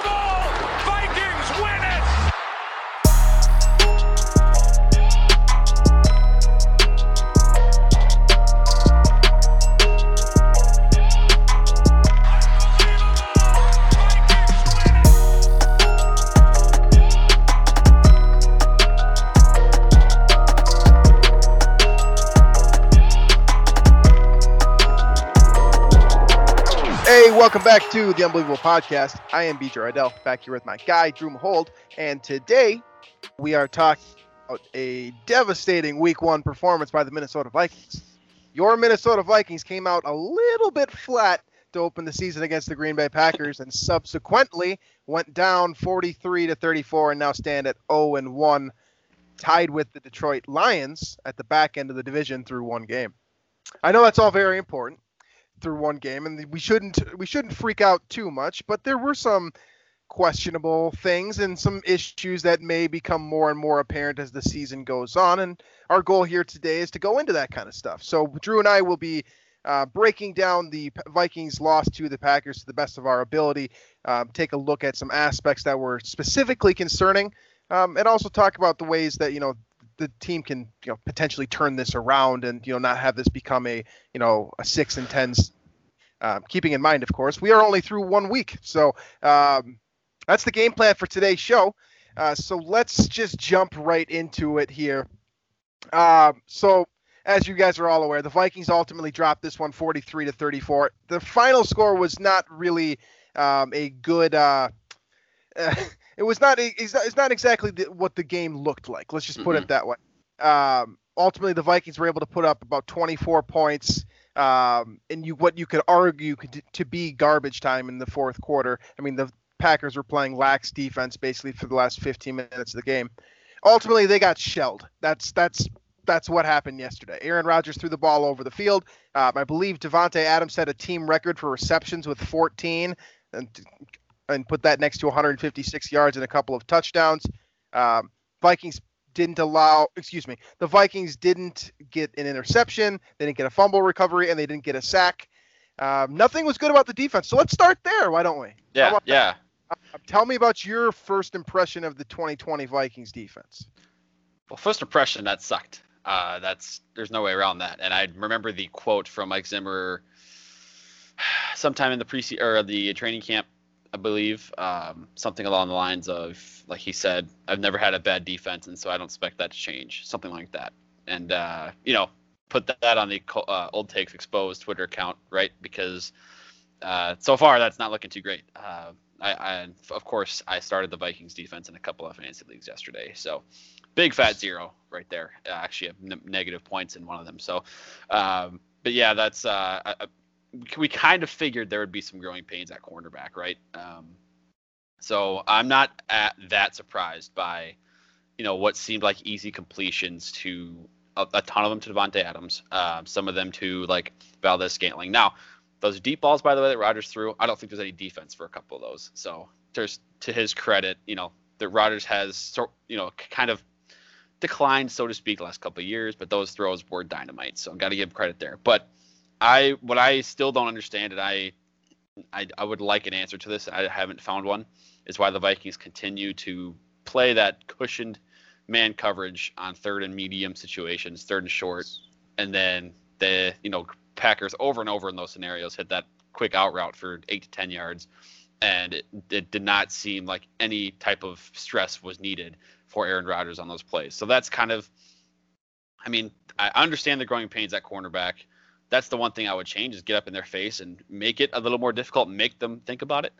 Unbelievable! Vikings win Welcome back to the Unbelievable Podcast. I am B.J. Riddell, back here with my guy, Drew Mahold, and today we are talking about a devastating Week 1 performance by the Minnesota Vikings. Your Minnesota Vikings came out a little bit flat to open the season against the Green Bay Packers and subsequently went down 43-34 and now stand at 0-1, tied with the Detroit Lions at the back end of the division through one game. I know that's all very important. Through one game, and we shouldn't freak out too much, but there were some questionable things and some issues that may become more and more apparent as the season goes on, and our goal here today is to go into that kind of stuff. So Drew and I will be breaking down the Vikings loss to the Packers to the best of our ability, take a look at some aspects that were specifically concerning, and also talk about the ways that, you know, the team can, you know, potentially turn this around and, you know, not have this become a, you know, a 6-10. Keeping in mind, of course, we are only through 1 week. So that's the game plan for today's show. So let's just jump right into it here. So as you guys are all aware, the Vikings ultimately dropped this one 43-34. The final score was not really a good, It's not exactly what the game looked like. Let's just put it that way. Ultimately, the Vikings were able to put up about 24 points in what you could argue to be garbage time in the fourth quarter. I mean, the Packers were playing lax defense basically for the last 15 minutes of the game. Ultimately, they got shelled. That's what happened yesterday. Aaron Rodgers threw the ball over the field. I believe Davante Adams set a team record for receptions with 14. And put that next to 156 yards and a couple of touchdowns. The Vikings didn't get an interception. They didn't get a fumble recovery, and they didn't get a sack. Nothing was good about the defense. So let's start there. Why don't we? Yeah. Tell me about your first impression of the 2020 Vikings defense. Well, first impression, that sucked. There's no way around that. And I remember the quote from Mike Zimmer sometime in the the training camp, I believe, something along the lines of, like he said, I've never had a bad defense, and so I don't expect that to change, something like that. And, you know, put that on the Old Takes Exposed Twitter account, right? Because so far that's not looking too great. I started the Vikings defense in a couple of fantasy leagues yesterday, so big fat zero right there. Actually, I have negative points in one of them. So, but yeah, that's we kind of figured there would be some growing pains at cornerback, right? So I'm not that surprised by, you know, what seemed like easy completions to a ton of them to Davante Adams, some of them to like Valdez-Scantling. Now, those deep balls, by the way, that Rodgers threw, I don't think there's any defense for a couple of those. So there's, to his credit, you know, that Rodgers has, you know, kind of declined, so to speak, the last couple of years, but those throws were dynamite. So I've got to give credit there. But what I still don't understand, and I would like an answer to this, I haven't found one, is why the Vikings continue to play that cushioned man coverage on third and medium situations, third and short, and then the, you know, Packers over and over in those scenarios hit that quick out route for 8 to 10 yards, and it did not seem like any type of stress was needed for Aaron Rodgers on those plays. So that's kind of, I mean, I understand the growing pains at cornerback. That's the one thing I would change, is get up in their face and make it a little more difficult, make them think about it.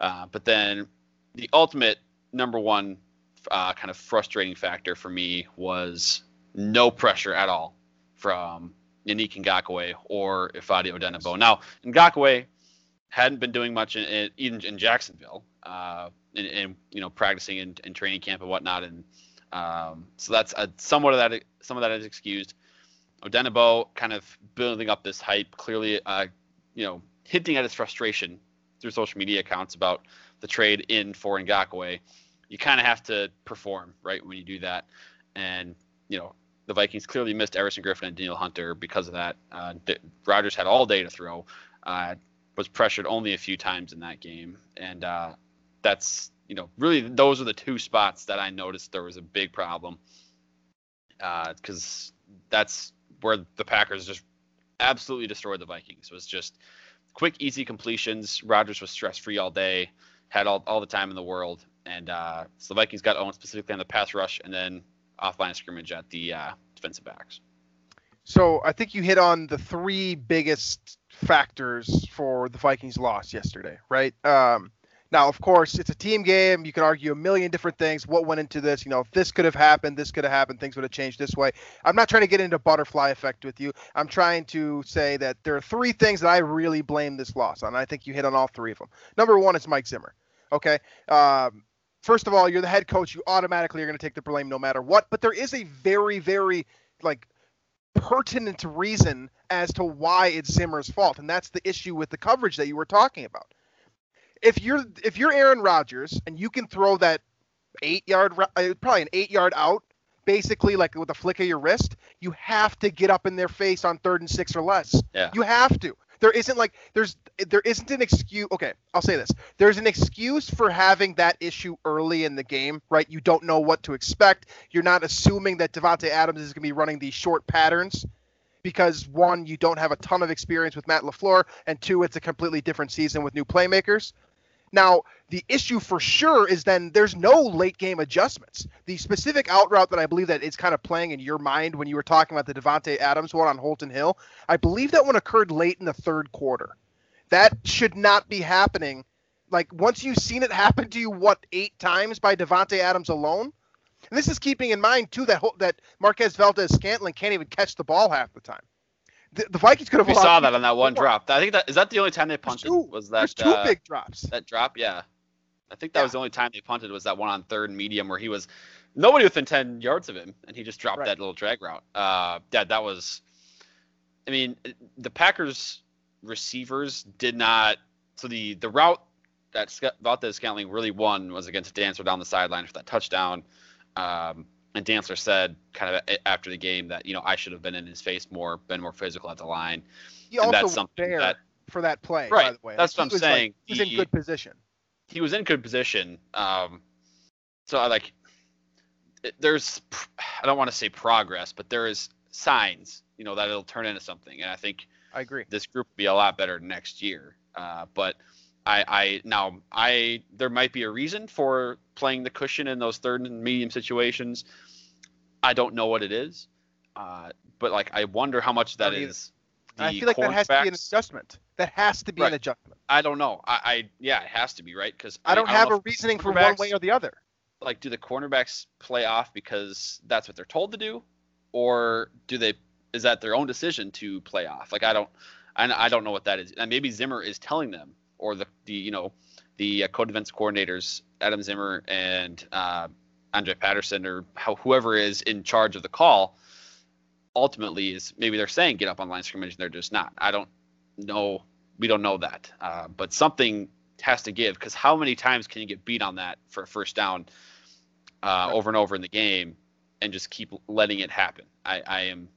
But then the ultimate number one kind of frustrating factor for me was no pressure at all from Yannick Ngakoue or Ifeadi Odenigbo. Now, Ngakoue hadn't been doing much even in Jacksonville, and you know, practicing in training camp and whatnot, and so that's some of that is excused. Odenigbo kind of building up this hype, clearly, you know, hinting at his frustration through social media accounts about the trade in for Ngakoue. You kind of have to perform, right, when you do that. And, you know, the Vikings clearly missed Everson Griffen and Danielle Hunter because of that. Rodgers had all day to throw, was pressured only a few times in that game. And that's, you know, really those are the two spots that I noticed there was a big problem, because that's where the Packers just absolutely destroyed the Vikings. It was just quick, easy completions. Rodgers was stress-free all day, had all the time in the world. And so the Vikings got owned specifically on the pass rush and then off-line of scrimmage at the defensive backs. So I think you hit on the three biggest factors for the Vikings' loss yesterday, right? Now, of course, it's a team game. You can argue a million different things. What went into this? You know, if this could have happened, this could have happened, things would have changed this way. I'm not trying to get into butterfly effect with you. I'm trying to say that there are three things that I really blame this loss on. And I think you hit on all three of them. Number one is Mike Zimmer. Okay. First of all, you're the head coach. You automatically are going to take the blame no matter what. But there is a very, very, like, pertinent reason as to why it's Zimmer's fault. And that's the issue with the coverage that you were talking about. If you're Aaron Rodgers and you can throw that 8 yard, probably an 8 yard out, basically like with a flick of your wrist, you have to get up in their face on 3rd and 6 or less. Yeah. You have to. There isn't an excuse. Okay, I'll say this. There's an excuse for having that issue early in the game, right? You don't know what to expect. You're not assuming that Davante Adams is going to be running these short patterns because, one, you don't have a ton of experience with Matt LaFleur, and two, it's a completely different season with new playmakers. Now, the issue for sure is then there's no late game adjustments. The specific out route that I believe that is kind of playing in your mind when you were talking about the Davante Adams one on Holton Hill, I believe that one occurred late in the third quarter. That should not be happening. Like, once you've seen it happen to you, 8 times by Davante Adams alone? And this is keeping in mind, too, that Marquez Valdez-Scantling can't even catch the ball half the time. The Vikings could have. We saw that on that one drop. I think that is the only time they punted. There's two big drops? That drop, yeah. I think that was the only time they punted was that one on 3rd and medium where he was nobody within 10 yards of him, and he just dropped that little drag route. That was. I mean, the Packers receivers did not. So the route that Valdez-Scantling really won was against Dantzler down the sideline for that touchdown. And Dantzler said kind of after the game that, you know, I should have been in his face more, been more physical at the line. He and also that's something there that, for that play, right, by the way. That's like, what I'm saying. Like, he was in good position. He was in good position. There's – I don't want to say progress, but there is signs, you know, that it'll turn into something. And I think I agree. This group will be a lot better next year. But there might be a reason for playing the cushion in those 3rd and medium situations. I don't know what it is, but I wonder how much that is. I feel like that has to be an adjustment. That has to be an adjustment. I don't know. Yeah, it has to be, right? Because I don't have a reasoning for one way or the other. Like, do the cornerbacks play off because that's what they're told to do, or is that their own decision to play off? Like, I don't know what that is. And maybe Zimmer is telling them. Or the co defense coordinators Adam Zimmer and Andre Patterson or whoever is in charge of the call ultimately is maybe they're saying get up on line scrimmage and they're just not. I don't know. We don't know that, but something has to give because how many times can you get beat on that for a first down over and over in the game and just keep letting it happen? I am.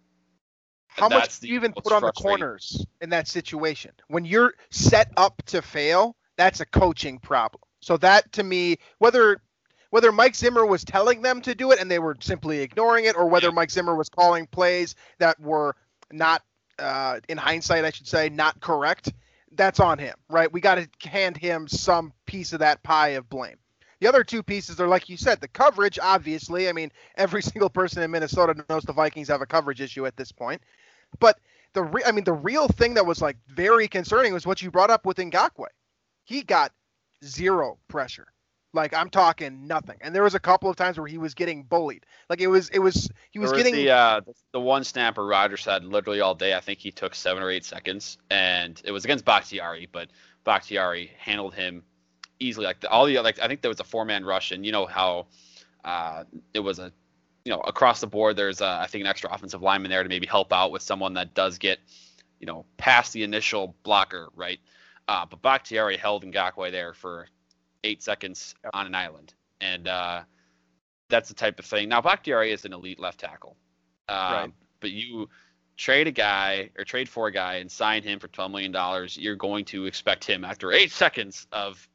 How much do you even put on the corners in that situation? When you're set up to fail, that's a coaching problem. So that, to me, whether Mike Zimmer was telling them to do it and they were simply ignoring it, or whether Mike Zimmer was calling plays that were not, in hindsight, I should say, not correct, that's on him, right? We got to hand him some piece of that pie of blame. The other two pieces are, like you said, the coverage, obviously. I mean, every single person in Minnesota knows the Vikings have a coverage issue at this point. But the real thing that was like very concerning was what you brought up with Ngakoue. He got zero pressure. Like, I'm talking nothing. And there was a couple of times where he was getting bullied. Like, the one snapper Rodgers had literally all day. I think he took 7 or 8 seconds, and it was against Bakhtiari, but Bakhtiari handled him easily. I think there was a 4-man rush, and you know how it was a. You know, across the board, there's, I think, an extra offensive lineman there to maybe help out with someone that does get, you know, past the initial blocker, right? But Bakhtiari held Ngakoue there for 8 seconds on an island. And that's the type of thing. Now, Bakhtiari is an elite left tackle. Right. But you trade a guy or trade for a guy and sign him for $12 million, you're going to expect him after 8 seconds of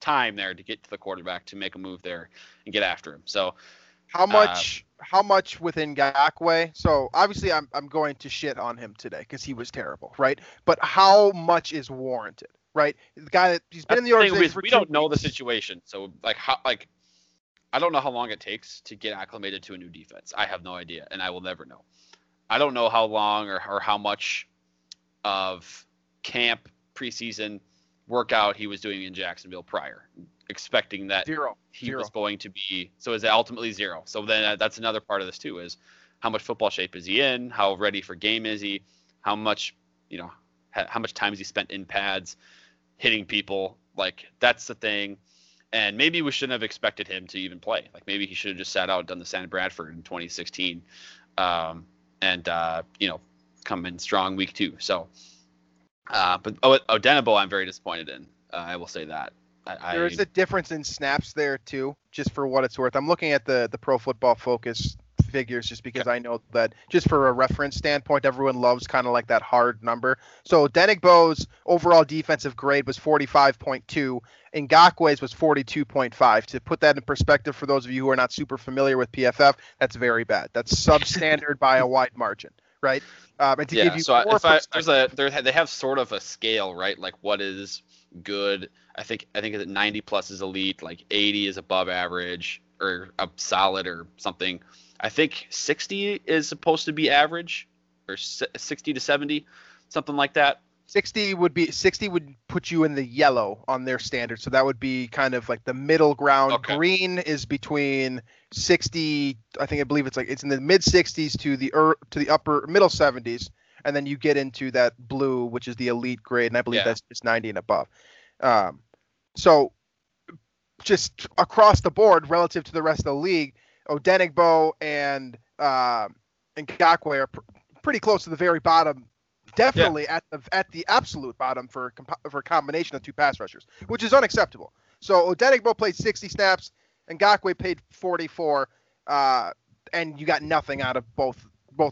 time there to get to the quarterback to make a move there and get after him. So how much within Ngakoue? So obviously I'm going to shit on him today because he was terrible, right? But how much is warranted, right? The guy that he's been in the organization for 2 weeks. We don't know the situation. So I don't know how long it takes to get acclimated to a new defense. I have no idea, and I will never know. I don't know how long or how much of camp, preseason workout he was doing in Jacksonville prior, expecting that he was going to be. So is it ultimately zero? So then that's another part of this too, is how much football shape is he in? How ready for game is he? How much, how much time has he spent in pads hitting people? Like, that's the thing. And maybe we shouldn't have expected him to even play. Like, maybe he should have just sat out and done the Sam Bradford in 2016 and come in strong week two. So, but Odenigbo, I'm very disappointed in. I will say that. There's a difference in snaps there, too, just for what it's worth. I'm looking at the Pro Football Focus figures just because I know that, just for a reference standpoint, everyone loves kind of like that hard number. So Odenigbo's overall defensive grade was 45.2. Ngakwe's was 42.5. To put that in perspective for those of you who are not super familiar with PFF, that's very bad. That's substandard by a wide margin, right? And to give you they have sort of a scale, right? Like, what is good? I think 90 plus is elite, like 80 is above average or a solid or something. I think 60 is supposed to be average, or 60 to 70, something like that. 60 would put you in the yellow on their standard. So that would be kind of like the middle ground. Okay. Green is between 60, it's in the mid 60s to the upper middle 70s, and then you get into that blue, which is the elite grade, and I believe that's just 90 and above. So just across the board relative to the rest of the league, Odenigbo and Ngakoue are pretty close to the very bottom. Definitely at the absolute bottom for a combination of two pass rushers, which is unacceptable. So Odenigbo played 60 snaps, and Ngakoue played 44, and you got nothing out of both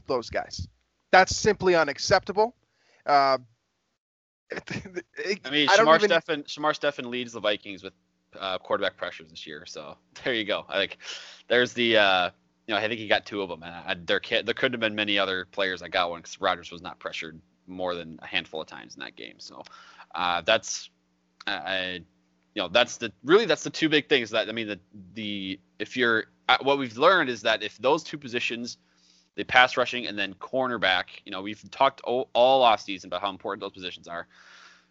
those guys. That's simply unacceptable. Shamar Stephen leads the Vikings with quarterback pressures this year. So there you go. There's the. I think he got two of them, and there couldn't have been many other players that got one because Rodgers was not pressured more than a handful of times in that game. So that's the two big things that what we've learned is that if those two positions, the pass rushing and then cornerback, we've talked all offseason about how important those positions are.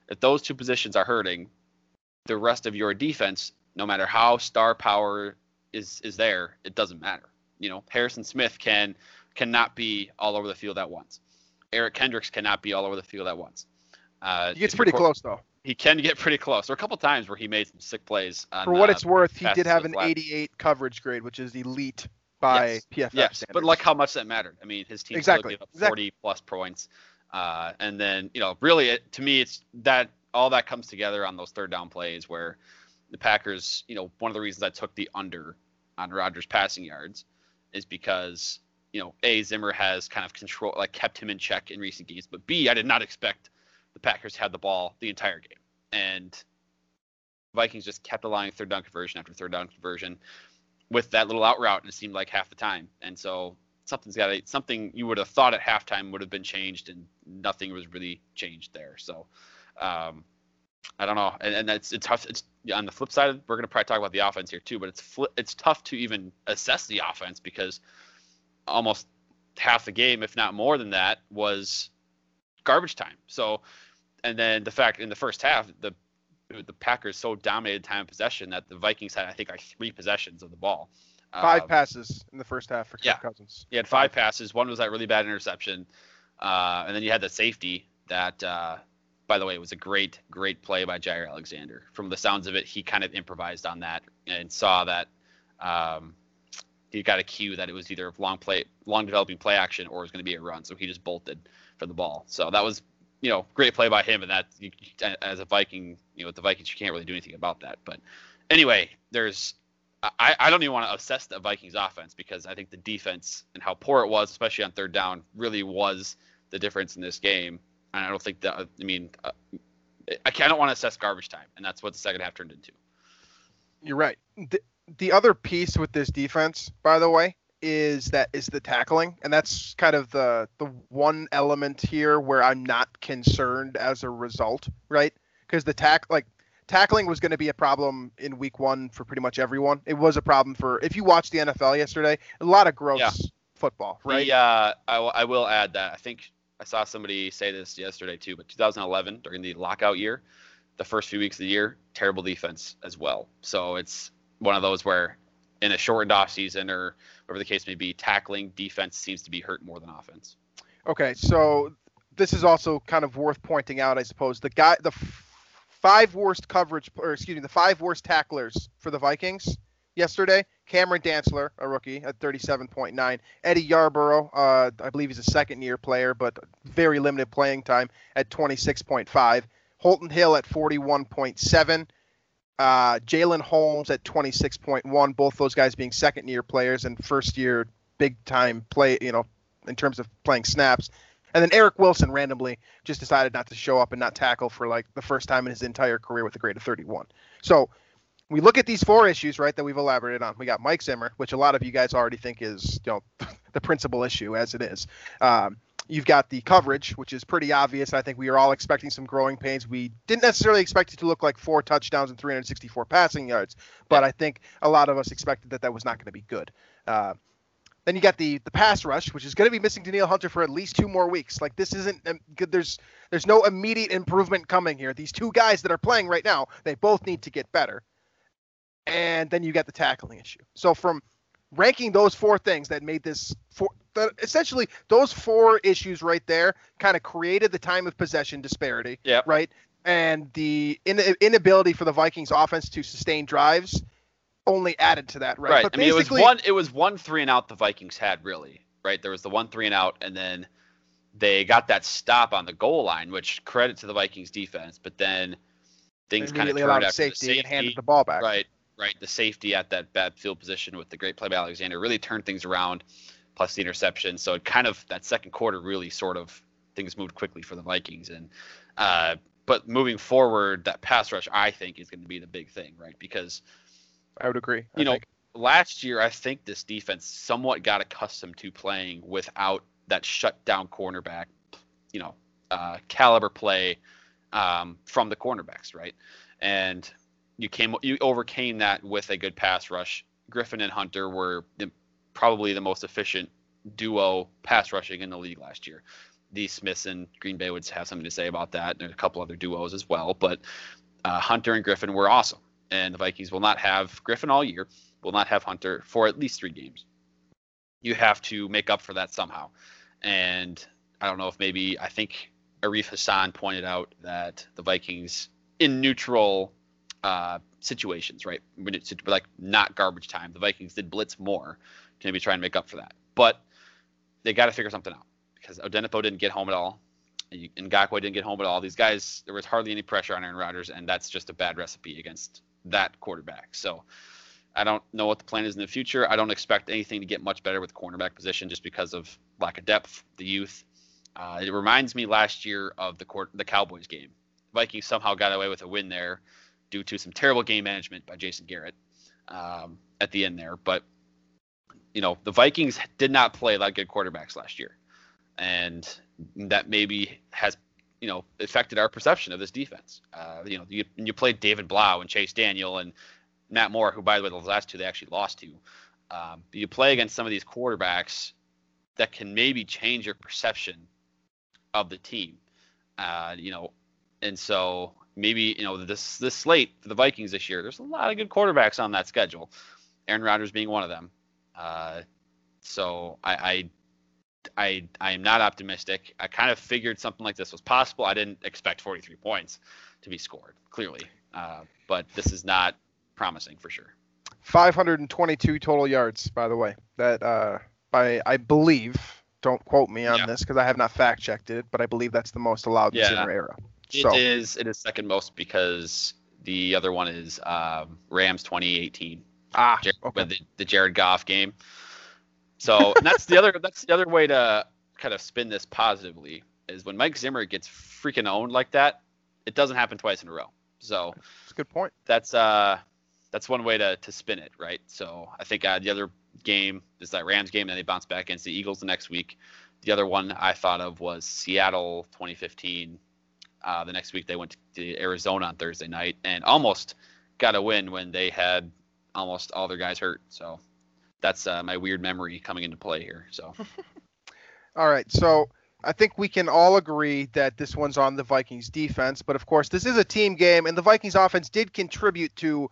If those two positions are hurting, the rest of your defense, no matter how star power is there, it doesn't matter. Harrison Smith cannot be all over the field at once. Eric Kendricks cannot be all over the field at once. He gets pretty close, though. He can get pretty close. There were a couple times where he made some sick plays. For what it's worth, he did have an 88 coverage grade, which is elite by PFF standards. But like how much that mattered. I mean, his team still gave up 40-plus points. And then, really, to me, it's that all that comes together on those third-down plays where the Packers, one of the reasons I took the under on Rodgers' passing yards is because, Zimmer has kind of control, like kept him in check in recent games. But I did not expect the Packers had the ball the entire game. And Vikings just kept allowing third down conversion after third down conversion with that little out route, and it seemed like half the time. And so something you would have thought at halftime would have been changed, and nothing was really changed there. So I don't know. And it's tough. It's on the flip side, we're going to probably talk about the offense here too, but it's tough to even assess the offense because almost half the game, if not more than that, was garbage time. So, and then the fact in the first half, the Packers so dominated time of possession that the Vikings had, I think, like three possessions of the ball. Five passes in the first half for Kirk Cousins. He had five passes. One was that really bad interception. And then you had the safety that, by the way, it was a great, great play by Jaire Alexander. From the sounds of it, he kind of improvised on that and saw that he got a cue that it was either long developing play action, or it was going to be a run. So he just bolted for the ball. So that was, great play by him. And that, as a Viking, with the Vikings, you can't really do anything about that. But anyway, I don't even want to obsess the Vikings offense, because I think the defense and how poor it was, especially on third down, really was the difference in this game. And I don't think that, I mean, I don't want to assess garbage time, and that's what the second half turned into. You're right. The other piece with this defense, by the way, is the tackling, and that's kind of the one element here where I'm not concerned as a result, right? Because tackling was going to be a problem in week one for pretty much everyone. It was a problem for, if you watched the NFL yesterday, a lot of gross football, right? Yeah, I will add that. I think I saw somebody say this yesterday too, but 2011, during the lockout year, the first few weeks of the year, terrible defense as well. So it's one of those where in a shortened offseason or whatever the case may be, tackling defense seems to be hurt more than offense. Okay, so this is also kind of worth pointing out, I suppose. The five worst tacklers for the Vikings yesterday: Cameron Dantzler, a rookie, at 37.9. Eddie Yarborough, I believe he's a second-year player, but very limited playing time, at 26.5. Holton Hill at 41.7. Jalen Holmes at 26.1. Both those guys being second-year players and first-year big-time play, in terms of playing snaps. And then Eric Wilson randomly just decided not to show up and not tackle for the first time in his entire career with a grade of 31. So we look at these four issues, right, that we've elaborated on. We got Mike Zimmer, which a lot of you guys already think is, the principal issue as it is. You've got the coverage, which is pretty obvious. I think we are all expecting some growing pains. We didn't necessarily expect it to look like 4 touchdowns and 364 passing yards, but I think a lot of us expected that was not going to be good. Then you got the pass rush, which is going to be missing Danielle Hunter for at least 2 more weeks. Like, this isn't good. There's no immediate improvement coming here. These 2 guys that are playing right now, they both need to get better. And then you got the tackling issue. So from ranking those 4 things that made this essentially those 4 issues right there kind of created the time of possession disparity, right? And the inability for the Vikings offense to sustain drives only added to that, right? Right. But I mean, it was one 3-and-out the Vikings had, really, right? There was the 1 3-and-out, and then they got that stop on the goal line, which credit to the Vikings defense, but then things kind of turned out safety and handed the ball back. Right. The safety at that bad field position with the great play by Alexander really turned things around, plus the interception. So it kind of, that second quarter really sort of, things moved quickly for the Vikings. And but moving forward, that pass rush, I think, is going to be the big thing, right? Because I would agree. Last year, I think this defense somewhat got accustomed to playing without that shutdown cornerback, caliber play from the cornerbacks, right? And you overcame that with a good pass rush. Griffen and Hunter were probably the most efficient duo pass rushing in the league last year. The Smiths and Green Bay would have something to say about that, and a couple other duos as well. But Hunter and Griffen were awesome. And the Vikings will not have Griffen all year, will not have Hunter for at least 3 games. You have to make up for that somehow. And I don't know if I think Arif Hassan pointed out that the Vikings in neutral situations, right, when it's like not garbage time, the Vikings did blitz more to maybe try and make up for that. But they got to figure something out, because Odenigbo didn't get home at all. And Ngakoue didn't get home at all. These guys, there was hardly any pressure on Aaron Rodgers, and that's just a bad recipe against that quarterback. So I don't know what the plan is in the future. I don't expect anything to get much better with cornerback position just because of lack of depth, the youth. It reminds me last year of the Cowboys game. Vikings somehow got away with a win there due to some terrible game management by Jason Garrett at the end there. But, the Vikings did not play like good quarterbacks last year. And that maybe has, affected our perception of this defense. You played David Blau and Chase Daniel and Matt Moore, who, by the way, those last 2 they actually lost to. You play against some of these quarterbacks that can maybe change your perception of the team. And so maybe, this slate for the Vikings this year, there's a lot of good quarterbacks on that schedule, Aaron Rodgers being one of them. So I am not optimistic. I kind of figured something like this was possible. I didn't expect 43 points to be scored, clearly. But this is not promising for sure. 522 total yards, by the way. That by, I believe, don't quote me on this because I have not fact-checked it, but I believe that's the most allowed in Zimmer era. So. It is second most because the other one is Rams 2018. The Jared Goff game. So and that's the other way to kind of spin this positively is when Mike Zimmer gets freaking owned like that, it doesn't happen twice in a row. So that's a good point. That's one way to spin it, right? So I think the other game is that Rams game, and they bounce back against the Eagles the next week. The other one I thought of was Seattle 2015. The next week they went to Arizona on Thursday night and almost got a win when they had almost all their guys hurt. So that's my weird memory coming into play here. So, all right. So I think we can all agree that this one's on the Vikings defense. But, of course, this is a team game, and the Vikings offense did contribute to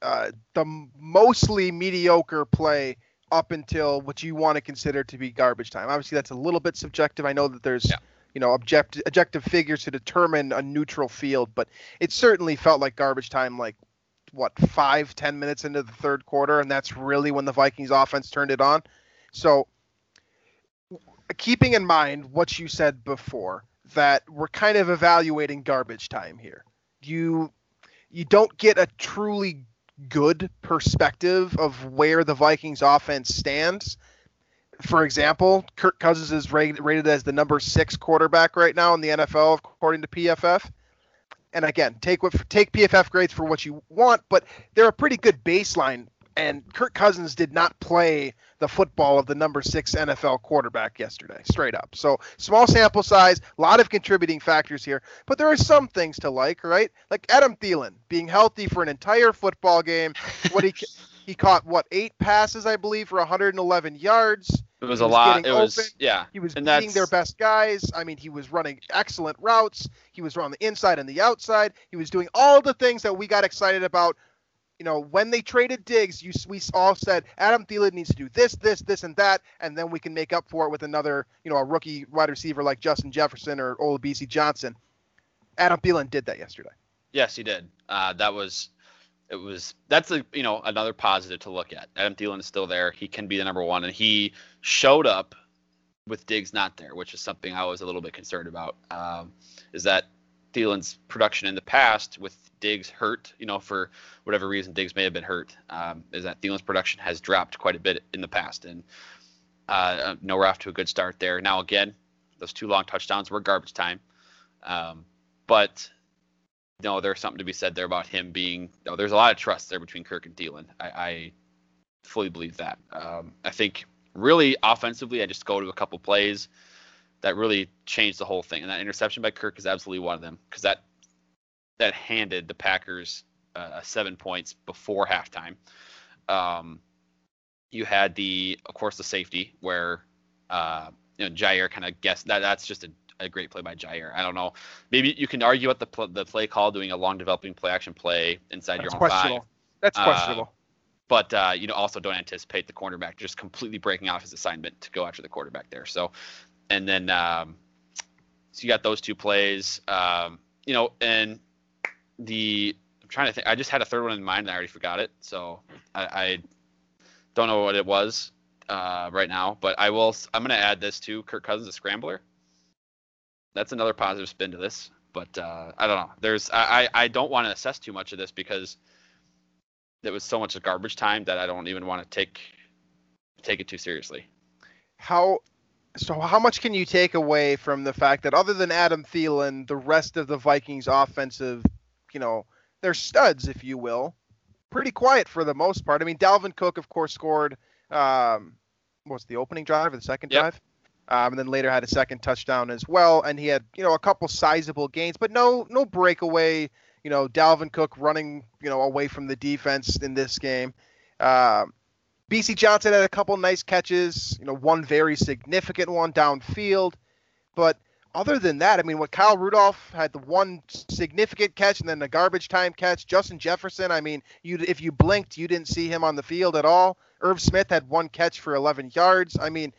the mostly mediocre play up until what you want to consider to be garbage time. Obviously, that's a little bit subjective. I know that there's objective figures to determine a neutral field, but it certainly felt like garbage time, 5-10 minutes into the third quarter, and that's really when the Vikings offense turned it on. So keeping in mind what you said before, that we're kind of evaluating garbage time here, you don't get a truly good perspective of where the Vikings offense stands. For example, Kirk Cousins is rated as the number 6 quarterback right now in the NFL, according to PFF. And again, take PFF grades for what you want, but they're a pretty good baseline. And Kirk Cousins did not play the football of the number 6 NFL quarterback yesterday, straight up. So small sample size, a lot of contributing factors here, but there are some things to like, right? Like Adam Thielen being healthy for an entire football game. What he caught 8 passes, I believe, for 111 yards. It was a lot. It was, yeah. He was beating their best guys. I mean, he was running excellent routes. He was on the inside and the outside. He was doing all the things that we got excited about. You know, when they traded Diggs, we all said Adam Thielen needs to do this, this, this, and that, and then we can make up for it with another, a rookie wide receiver like Justin Jefferson or Olabisi Johnson. Adam Thielen did that yesterday. Yes, he did. That's another positive to look at. Adam Thielen is still there. He can be the number one, and he showed up with Diggs not there, which is something I was a little bit concerned about, is that Thielen's production in the past with Diggs hurt, for whatever reason Diggs may have been hurt, is that Thielen's production has dropped quite a bit in the past, and we're off to a good start there. Now, again, those 2 long touchdowns were garbage time, but no, there's something to be said there about him being. No, there's a lot of trust there between Kirk and Thielen. I fully believe that. I think really offensively, I just go to a couple plays that really changed the whole thing, and that interception by Kirk is absolutely one of them, because that handed the Packers 7 points before halftime. You had of course the safety where Jaire kind of guessed that. That's just a great play by Jaire. I don't know. Maybe you can argue at the play call doing a long developing play action play inside your own 5. That's questionable. But also don't anticipate the cornerback just completely breaking off his assignment to go after the quarterback there. So, and then so you got those 2 plays, and I'm trying to think. I just had a third one in mind and I already forgot it. So I don't know what it was right now. But I'm going to add this to Kirk Cousins, a scrambler. That's another positive spin to this, but I don't know. I don't want to assess too much of this because there was so much of garbage time that I don't even want to take it too seriously. How much can you take away from the fact that other than Adam Thielen, the rest of the Vikings offensive, they're studs, if you will, pretty quiet for the most part. I mean, Dalvin Cook, of course, scored the opening drive or the second drive? And then later had a second touchdown as well. And he had, a couple sizable gains, but no breakaway, Dalvin Cook running, away from the defense in this game. B.C. Johnson had a couple nice catches, one very significant one downfield. But other than that, I mean, what Kyle Rudolph had the one significant catch and then the garbage time catch. Justin Jefferson, I mean, if you blinked, you didn't see him on the field at all. Irv Smith had one catch for 11 yards. I mean,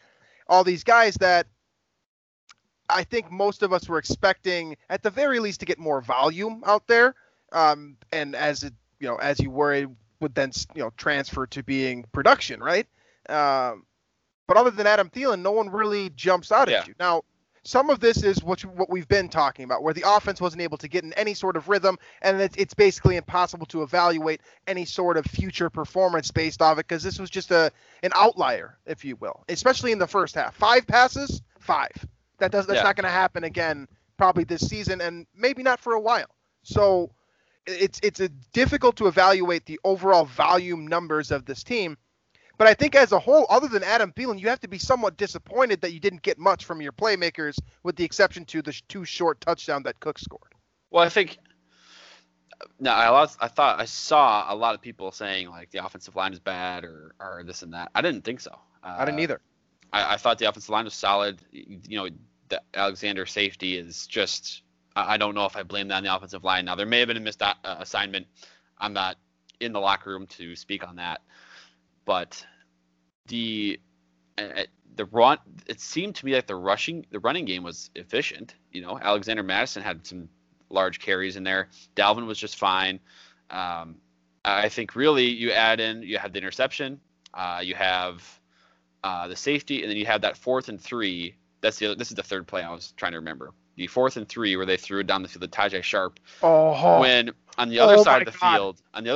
all these guys that I think most of us were expecting, at the very least, to get more volume out there, and as you were, it would then transfer to being production, right? But other than Adam Thielen, no one really jumps out at you. Now, some of this is what we've been talking about, where the offense wasn't able to get in any sort of rhythm, and it's basically impossible to evaluate any sort of future performance based off it, because this was just an outlier, if you will, especially in the first half. 5 passes, 5. That's not going to happen again probably this season, and maybe not for a while. So it's difficult to evaluate the overall volume numbers of this team. But I think as a whole, other than Adam Thielen, you have to be somewhat disappointed that you didn't get much from your playmakers, with the exception to the two short touchdowns that Cook scored. Well, I thought I saw a lot of people saying, like, the offensive line is bad or this and that. I didn't think so. I didn't either. I thought the offensive line was solid. You know, the Alexander safety is just – I don't know if I blame that on the offensive line. Now, there may have been a missed assignment. I'm not in the locker room to speak on that. But the run, it seemed to me like the running game was efficient. You know, Alexander Mattison had some large carries in there. Dalvin was just fine. I think really you have the interception, you have the safety, and then you have that 4th and 3. This is the third play I was trying to remember. The 4th and 3 where they threw it down the field to Tajae Sharpe. Oh. When on the other side of the field, Adam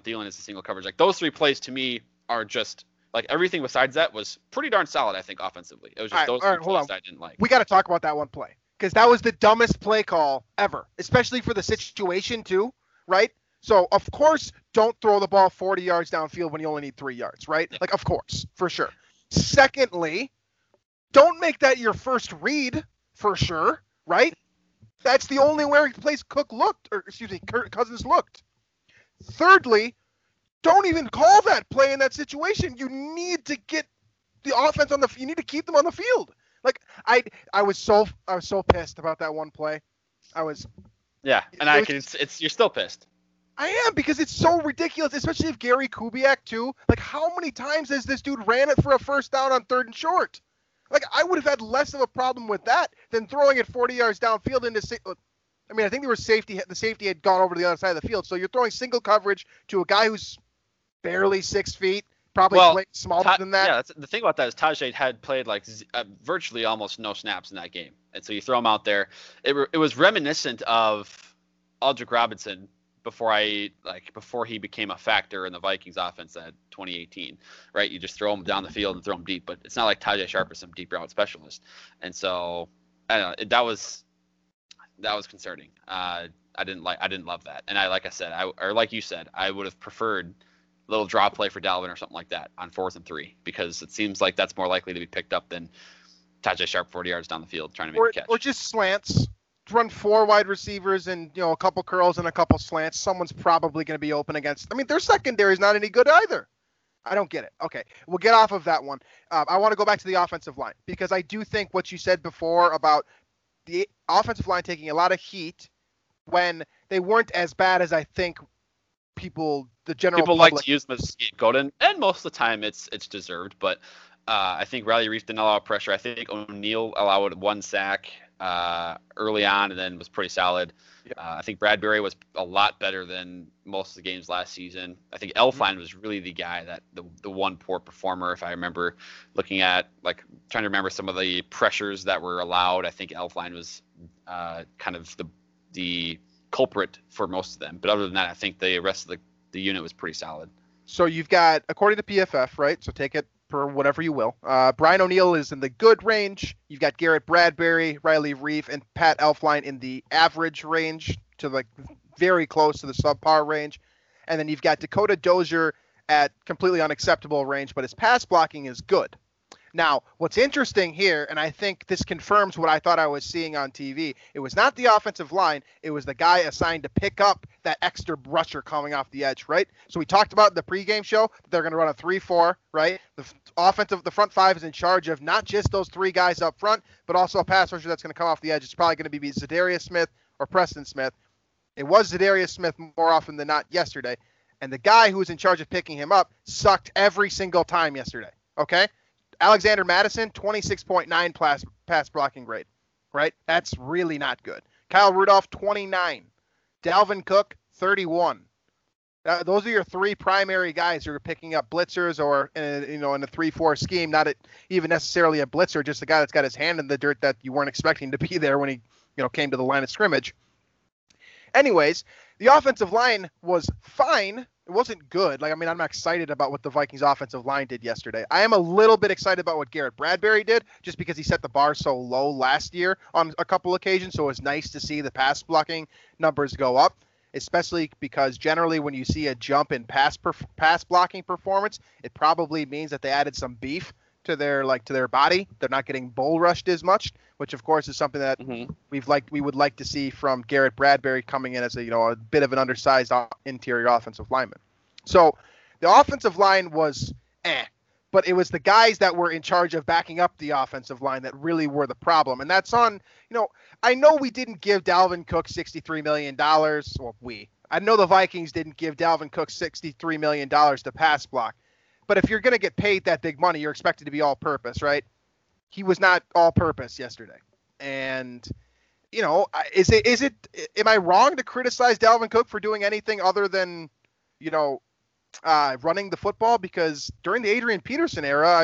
Thielen is a single coverage. Like, those three plays to me are just, like, everything besides that was pretty darn solid, I think, offensively. It was just those plays I didn't like. We got to talk about that one play, because that was the dumbest play call ever, especially for the situation too, right? So, of course, don't throw the ball 40 yards downfield when you only need 3 yards, right? Yeah. Like, of course, for sure. Secondly, don't make that your first read, for sure, right? That's the only place Cook looked, or excuse me, Cousins looked. Thirdly, don't even call that play in that situation. You need to get the offense you need to keep them on the field. Like, I was so pissed about that one play. You're still pissed. I am, because it's so ridiculous, especially if Gary Kubiak too. Like, how many times has this dude ran it for a first down on 3rd and short? Like, I would have had less of a problem with that than throwing it 40 yards downfield I think there was safety. The safety had gone over to the other side of the field. So you're throwing single coverage to a guy who's barely 6 feet, probably smaller than that. Yeah, the thing about that is Tajae had played like virtually almost no snaps in that game. And so you throw him out there. It was reminiscent of Aldrick Robinson before he became a factor in the Vikings offense that 2018, right? You just throw him down the field and throw him deep, but it's not like Tajae Sharpe is some deep route specialist. And so I don't know, that was concerning. I didn't love that. And like you said, I would have preferred a little draw play for Dalvin or something like that on 4th and 3, because it seems like that's more likely to be picked up than Tajae Sharpe 40 yards down the field trying to make a catch. Or just slants. Run 4 wide receivers and, you know, a couple curls and a couple slants. Someone's probably going to be open against. I mean, their secondary is not any good either. I don't get it. Okay, we'll get off of that one. I want to go back to the offensive line, because I do think what you said before about the offensive line taking a lot of heat when they weren't as bad as I think the general public like to use them as scapegoat, and most of the time it's deserved. But I think Riley Reiff didn't allow pressure. I think O'Neill allowed 1 sack early on, and then was pretty solid. Yep. I think Bradbury was a lot better than most of the games last season. I think Elflein was really the guy that the one poor performer. If I remember looking at, like, trying to remember some of the pressures that were allowed, I think Elflein was kind of the culprit for most of them. But other than that, I think the rest of the unit was pretty solid. So you've got, according to PFF, right? So take it for whatever you will. Brian O'Neill is in the good range. You've got Garrett Bradbury, Riley Reiff, and Pat Elflein in the average range to, like, very close to the subpar range. And then you've got Dakota Dozier at completely unacceptable range, but his pass blocking is good. Now, what's interesting here, and I think this confirms what I thought I was seeing on TV, it was not the offensive line. It was the guy assigned to pick up that extra rusher coming off the edge, right? So we talked about in the pregame show that they're going to run a 3-4, right? The front five is in charge of not just those three guys up front, but also a pass rusher that's going to come off the edge. It's probably going to be Zadarius Smith or Preston Smith. It was Zadarius Smith more often than not yesterday. And the guy who was in charge of picking him up sucked every single time yesterday, okay? Alexander Mattison, 26.9 pass blocking grade, right? That's really not good. Kyle Rudolph, 29. Dalvin Cook, 31. Those are your three primary guys who are picking up blitzers, or in a 3-4 scheme, not even necessarily a blitzer, just a guy that's got his hand in the dirt that you weren't expecting to be there when he came to the line of scrimmage. Anyways, the offensive line was fine. It wasn't good. I'm not excited about what the Vikings offensive line did yesterday. I am a little bit excited about what Garrett Bradbury did, just because he set the bar so low last year on a couple occasions. So it was nice to see the pass blocking numbers go up, especially because generally when you see a jump in pass blocking performance, it probably means that they added some beef to their body. They're not getting bull rushed as much, which of course is something that we would like to see from Garrett Bradbury coming in as a bit of an undersized interior offensive lineman. So the offensive line was but it was the guys that were in charge of backing up the offensive line that really were the problem. And that's on, I know we didn't give Dalvin Cook $63 million. Well, I know the Vikings didn't give Dalvin Cook $63 million to pass block. But if you're going to get paid that big money, you're expected to be all-purpose, right? He was not all-purpose yesterday. And, am I wrong to criticize Dalvin Cook for doing anything other than, running the football? Because during the Adrian Peterson era,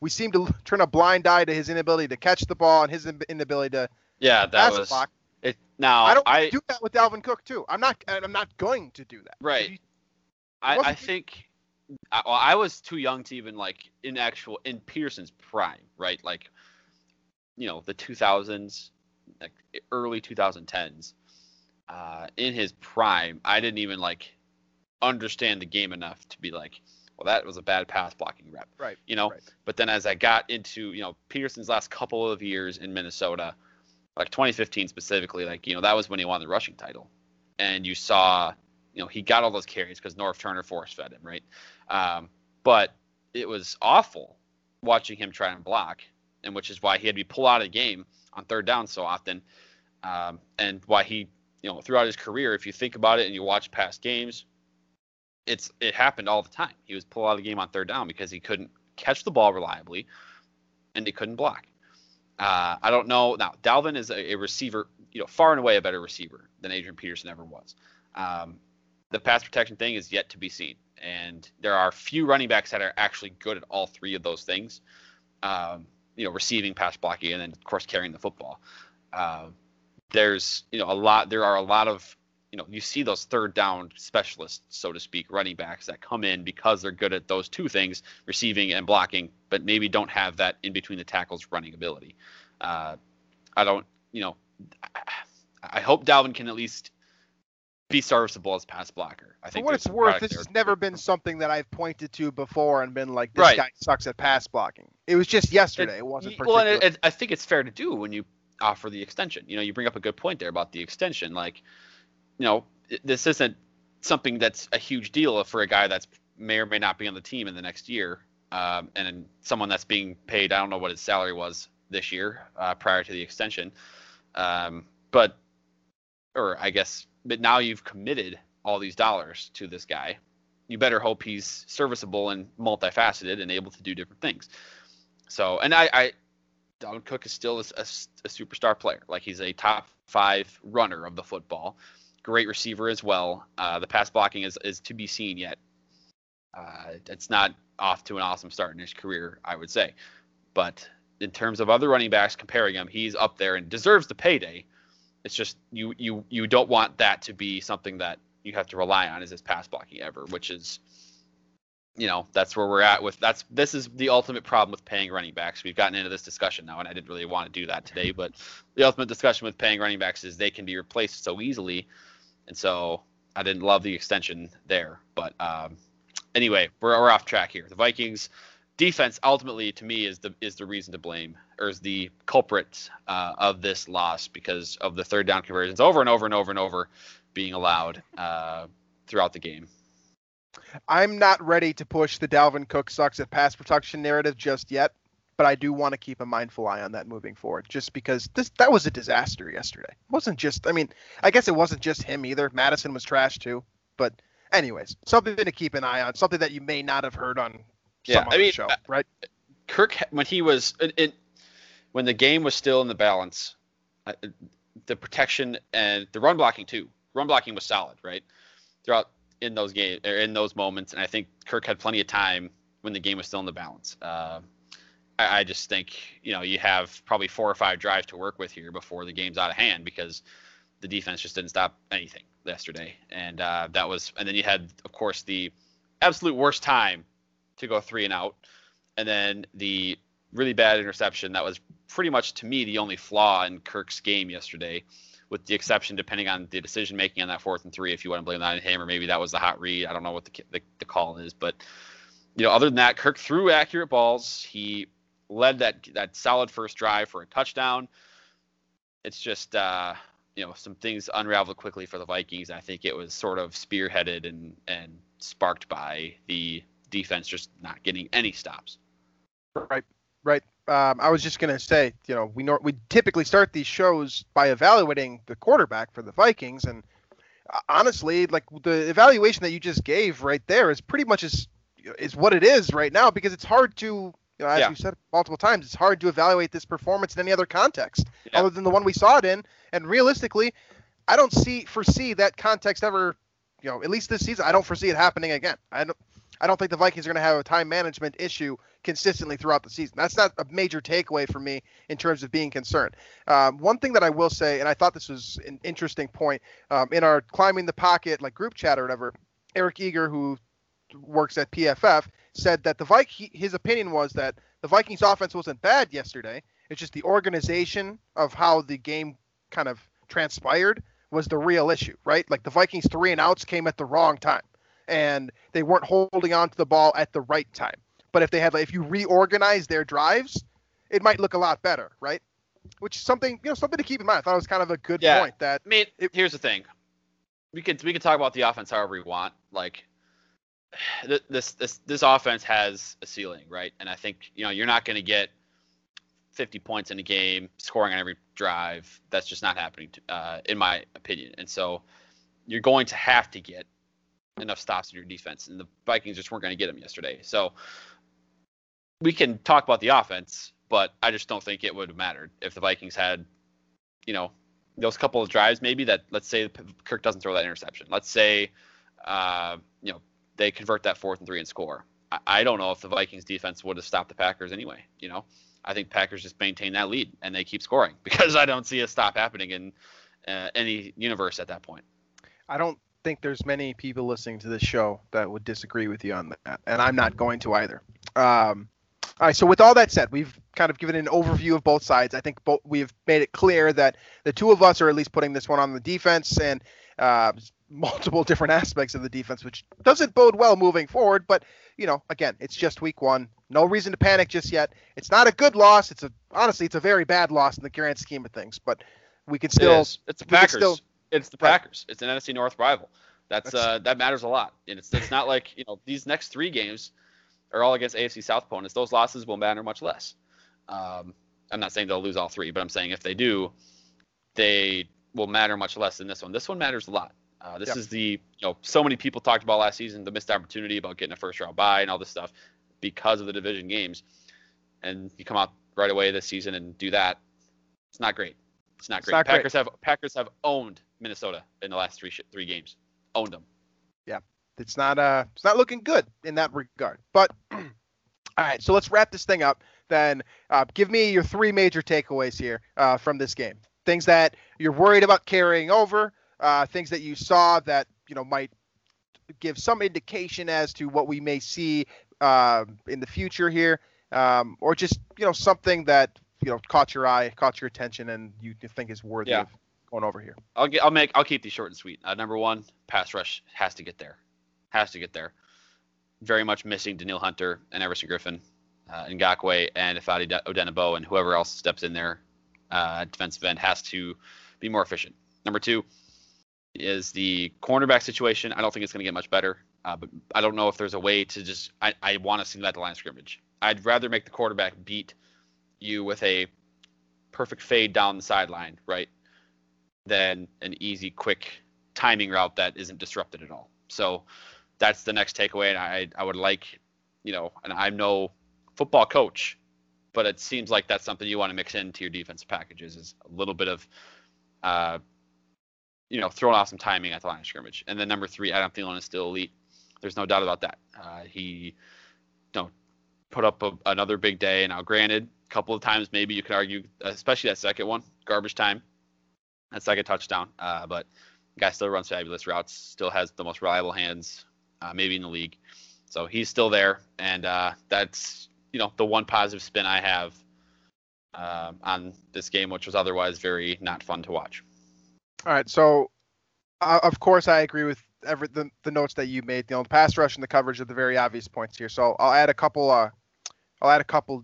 we seemed to turn a blind eye to his inability to catch the ball and his inability to pass the block. Now I do that with Dalvin Cook too. I'm not going to do that. Right. I think. I was too young to even in Peterson's prime, right? The 2000s, early 2010s, in his prime, I didn't even understand the game enough to be well, that was a bad pass blocking rep, right? Right. But then as I got into Peterson's last couple of years in Minnesota, 2015 specifically, that was when he won the rushing title, and you saw. He got all those carries because Norv Turner force-fed him, right? But it was awful watching him try and block, and which is why he had to be pulled out of the game on third down so often, and why he, throughout his career, if you think about it and you watch past games, it happened all the time. He was pulled out of the game on third down because he couldn't catch the ball reliably, and he couldn't block. I don't know. Now, Dalvin is a receiver, far and away a better receiver than Adrian Peterson ever was. The pass protection thing is yet to be seen, and there are few running backs that are actually good at all three of those things, receiving, pass blocking, and then, of course, carrying the football. There are a lot of you see those third down specialists, so to speak, running backs that come in because they're good at those two things, receiving and blocking, but maybe don't have that in between the tackles running ability. I hope Dalvin can at least be serviceable as pass blocker. I think for what it's worth, this has never been something that I've pointed to before and been like, this guy sucks at pass blocking. It was just yesterday. It wasn't particular. Well, and I think it's fair to do when you offer the extension. You bring up a good point there about the extension. This isn't something that's a huge deal for a guy that may or may not be on the team in the next year, and someone that's being paid. I don't know what his salary was this year prior to the extension, But now you've committed all these dollars to this guy. You better hope he's serviceable and multifaceted and able to do different things. So, and Dalvin Cook is still a superstar player. He's a top 5 runner of the football. Great receiver as well. The pass blocking is to be seen yet. It's not off to an awesome start in his career, I would say. But in terms of other running backs comparing him, he's up there and deserves the payday. It's just you don't want that to be something that you have to rely on as his pass blocking ever, which is, that's where we're at with this is the ultimate problem with paying running backs. We've gotten into this discussion now, and I didn't really want to do that today, but the ultimate discussion with paying running backs is they can be replaced so easily. And so I didn't love the extension there, but anyway, we're off track here. The Vikings defense ultimately to me is the reason to blame, or is the culprit of this loss, because of the third down conversions over and over and over and over being allowed throughout the game. I'm not ready to push the Dalvin Cook sucks at pass protection narrative just yet, but I do want to keep a mindful eye on that moving forward, just because that was a disaster yesterday. It wasn't just, I guess it wasn't just him either. Madison was trash too, but anyways, something to keep an eye on, something that you may not have heard on show, right? Kirk, when he was when the game was still in the balance, the protection and the run blocking too. Run blocking was solid, right? Throughout in those games or in those moments. And I think Kirk had plenty of time when the game was still in the balance. I just think, you know, you have probably 4 or 5 drives to work with here before the game's out of hand, because the defense just didn't stop anything yesterday. And that was, and then you had, of course, the absolute worst time to go 3 and out. And then the really bad interception. That was pretty much, to me, the only flaw in Kirk's game yesterday, with the exception, depending on the decision making on that 4th and 3, if you want to blame that on him, or maybe that was the hot read. I don't know what the call is, but, you know, other than that, Kirk threw accurate balls. He led that solid first drive for a touchdown. It's just, you know, some things unraveled quickly for the Vikings. I think it was sort of spearheaded and sparked by the defense just not getting any stops. Right. I was just going to say, you know, we typically start these shows by evaluating the quarterback for the Vikings. And honestly, like, the evaluation that you just gave right there is pretty much is what it is right now, because it's hard to, you know, as you said multiple times, it's hard to evaluate this performance in any other context other than the one we saw it in. And realistically, I don't foresee that context ever, you know, at least this season, I don't foresee it happening again. I don't think the Vikings are going to have a time management issue consistently throughout the season. That's not a major takeaway for me in terms of being concerned. One thing that I will say, and I thought this was an interesting point, in our Climbing the Pocket like group chat or whatever, Eric Eager, who works at PFF, said that his opinion was that the Vikings offense wasn't bad yesterday. It's just the organization of how the game kind of transpired was the real issue, right? Like, the Vikings 3 and outs came at the wrong time, and they weren't holding on to the ball at the right time. But if they had, like, if you reorganize their drives, it might look a lot better, right? Which is something, you know, something to keep in mind. I thought it was kind of a good point. That, I mean, here's the thing: we could talk about the offense however we want. Like, this offense has a ceiling, right? And I think, you know, you're not going to get 50 points in a game, scoring on every drive. That's just not happening, in my opinion. And so, you're going to have to get enough stops in your defense, and the Vikings just weren't going to get them yesterday. So we can talk about the offense, but I just don't think it would have mattered if the Vikings had, you know, those couple of drives, maybe that, let's say Kirk doesn't throw that interception. Let's say, you know, they convert that 4th and 3 and score. I don't know if the Vikings defense would have stopped the Packers anyway. You know, I think Packers just maintain that lead and they keep scoring, because I don't see a stop happening in any universe at that point. I think there's many people listening to this show that would disagree with you on that, and I'm not going to either. All right, so with all that said, we've kind of given an overview of both sides. I think we've made it clear that the two of us are at least putting this one on the defense, and multiple different aspects of the defense, which doesn't bode well moving forward. But, you know, again, it's just week 1. No reason to panic just yet. It's not a good loss. Honestly, it's a very bad loss in the grand scheme of things, but we can still... It's the Packers. It's the Packers. It's an NFC North rival. That matters a lot. And it's not like, you know, these next 3 games are all against AFC South opponents. Those losses will matter much less. I'm not saying they'll lose all 3, but I'm saying if they do, they will matter much less than this one. This one matters a lot. This is the, you know, so many people talked about last season, the missed opportunity about getting a first round bye and all this stuff because of the division games. And you come out right away this season and do that. It's not great. Packers have owned Minnesota in the last three games, owned them. Yeah, it's not looking good in that regard. But all right, so let's wrap this thing up. Then give me your 3 major takeaways here from this game. Things that you're worried about carrying over. Things that you saw that, you know, might give some indication as to what we may see in the future here, or just, you know, something that, you know, caught your eye, caught your attention, and you think is worthy of going over here. I'll keep these short and sweet. Number 1, pass rush has to get there. Very much missing Danielle Hunter and Everson Griffen, and Ngakoue and Ifeadi Odenigbo and whoever else steps in there, defensive end has to be more efficient. Number 2 is the cornerback situation. I don't think it's going to get much better, but I don't know if there's a way to just, I want to see that at the line of scrimmage. I'd rather make the quarterback beat you with a perfect fade down the sideline, right, than an easy, quick timing route that isn't disrupted at all. So that's the next takeaway. And I would like, you know, and I'm no football coach, but it seems like that's something you want to mix into your defensive packages, is a little bit of you know, throwing off some timing at the line of scrimmage. And then number three, Adam Thielen is still elite. There's no doubt about that. He put up another big day. Now, granted, a couple of times maybe you could argue, especially that second one, garbage time, that second touchdown. But the guy still runs fabulous routes, still has the most reliable hands, maybe in the league. So he's still there, and that's, you know, the one positive spin I have on this game, which was otherwise very not fun to watch. All right, so of course I agree with the notes that you made. You know, the pass rush and the coverage are the very obvious points here. So I'll add a couple. I'll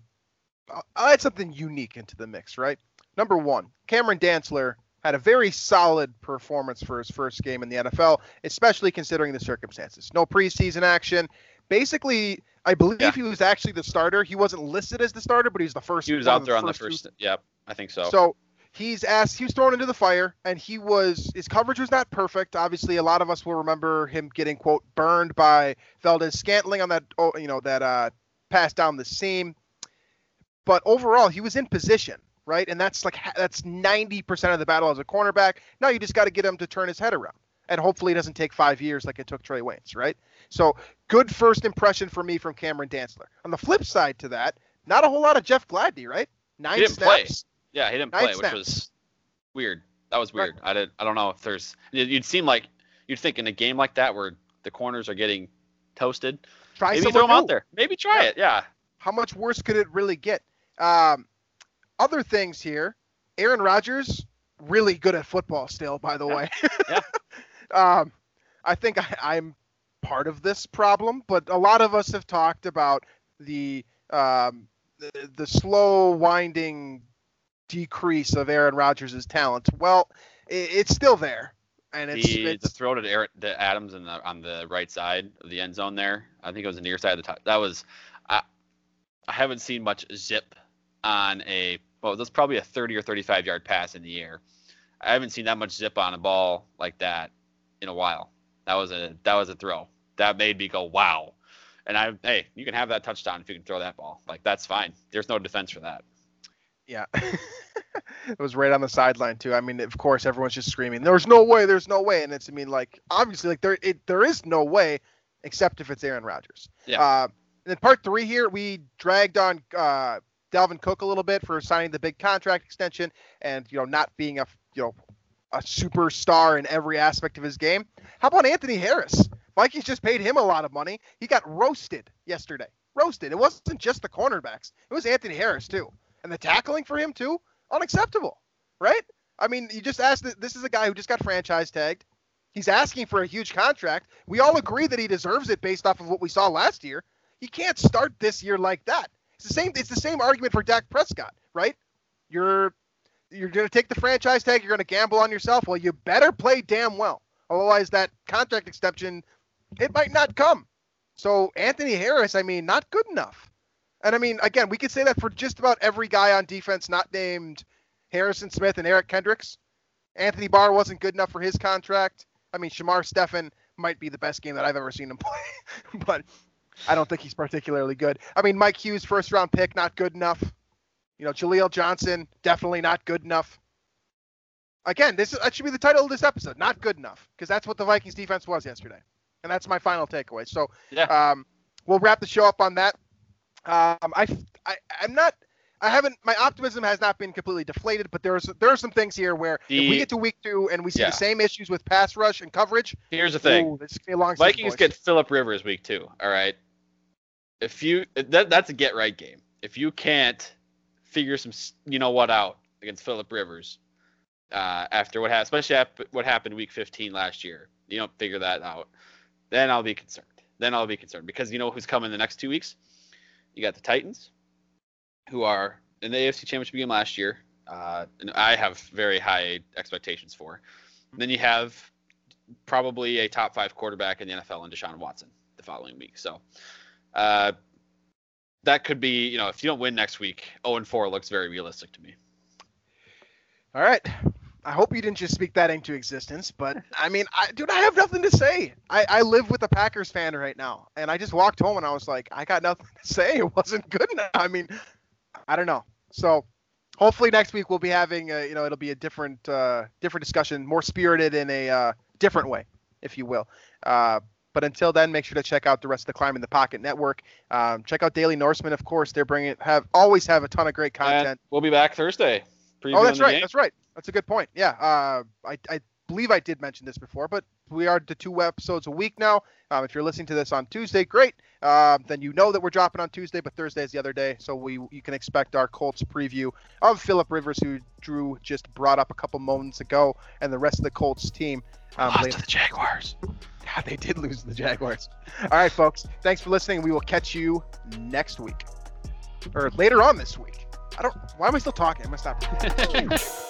add something unique into the mix, right? Number one, Cameron Dantzler had a very solid performance for his first game in the NFL, especially considering the circumstances. No preseason action. Basically, I believe he was actually the starter. He wasn't listed as the starter, but he was the first. He was out there on the first. Yeah, I think so. So he was thrown into the fire, and his coverage was not perfect. Obviously, a lot of us will remember him getting, quote, burned by Valdez-Scantling on that, pass down the seam. But overall, he was in position, right? And that's 90% of the battle as a cornerback. Now you just got to get him to turn his head around. And hopefully it doesn't take 5 years like it took Trey Waynes, right? So good first impression for me from Cameron Dantzler. On the flip side to that, not a whole lot of Jeff Gladney, right? 9 snaps. He didn't play. Yeah, he didn't play, which was weird. That was weird. Right. I don't know if there's – you'd think in a game like that where the corners are getting toasted, maybe throw him out there. Maybe try it, yeah. How much worse could it really get? Other things here, Aaron Rodgers, really good at football still, by the way. Yeah. I think I'm part of this problem, but a lot of us have talked about the slow winding decrease of Aaron Rodgers' talent. Well, it's still there, and the throw to Adams on the right side of the end zone there. I think it was the near side of the top. That was I haven't seen much zip on that's probably a 30 or 35 yard pass in the air. I haven't seen that much zip on a ball like that in a while. That was a throw that made me go, wow. And hey, you can have that touchdown if you can throw that ball. Like, that's fine. There's no defense for that. Yeah. It was right on the sideline too. I mean, of course everyone's just screaming, there's no way. And it's, obviously there is no way except if it's Aaron Rodgers. Yeah. And then part three here, we dragged on, Dalvin Cook a little bit for signing the big contract extension and, not being a superstar in every aspect of his game. How about Anthony Harris? Vikings just paid him a lot of money. He got roasted yesterday. Roasted. It wasn't just the cornerbacks. It was Anthony Harris too. And the tackling for him too, unacceptable, right? You just asked, this is a guy who just got franchise tagged. He's asking for a huge contract. We all agree that he deserves it based off of what we saw last year. He can't start this year like that. It's the same argument for Dak Prescott, right? You're going to take the franchise tag. You're going to gamble on yourself. Well, you better play damn well. Otherwise, that contract extension, it might not come. So Anthony Harris, not good enough. And, again, we could say that for just about every guy on defense not named Harrison Smith and Eric Kendricks. Anthony Barr wasn't good enough for his contract. Shamar Stephen might be the best game that I've ever seen him play. But I don't think he's particularly good. Mike Hughes, first-round pick, not good enough. Jaleel Johnson, definitely not good enough. Again, that should be the title of this episode, not good enough, because that's what the Vikings defense was yesterday. And that's my final takeaway. So we'll wrap the show up on that. My optimism has not been completely deflated, but there are some things here where if we get to week two and we see the same issues with pass rush and coverage. Here's the thing. This is gonna be a long Vikings get Phillip Rivers week two. All right. That's a get right game. If you can't figure some out against Phillip Rivers after what happened, especially what happened week 15 last year. You don't figure that out, then I'll be concerned. Because you know who's coming the next 2 weeks? You got the Titans, who are in the AFC Championship game last year, and I have very high expectations for. And then you have probably a top five quarterback in the NFL in Deshaun Watson the following week. So, that could be, if you don't win next week, 0-4 looks very realistic to me. All right. I hope you didn't just speak that into existence, but I have nothing to say. I live with a Packers fan right now, and I just walked home and I was like, I got nothing to say. It wasn't good enough. I don't know. So hopefully next week we'll be having, it'll be a different discussion, more spirited in a different way, if you will. But until then, make sure to check out the rest of the Climb in the Pocket Network. Check out Daily Norseman, of course. They're always have a ton of great content. And we'll be back Thursday. Oh, that's right. Game. That's right. That's a good point. Yeah. I believe I did mention this before, but we are to 2 episodes a week now. If you're listening to this on Tuesday, great. Then you know that we're dropping on Tuesday, but Thursday is the other day. So you can expect our Colts preview of Phillip Rivers, who Drew just brought up a couple moments ago, and the rest of the Colts team. Lost to the Jaguars. God, they did lose to the Jaguars. All right, folks. Thanks for listening. We will catch you next week or later on this week. Why am I still talking? I'm going to stop.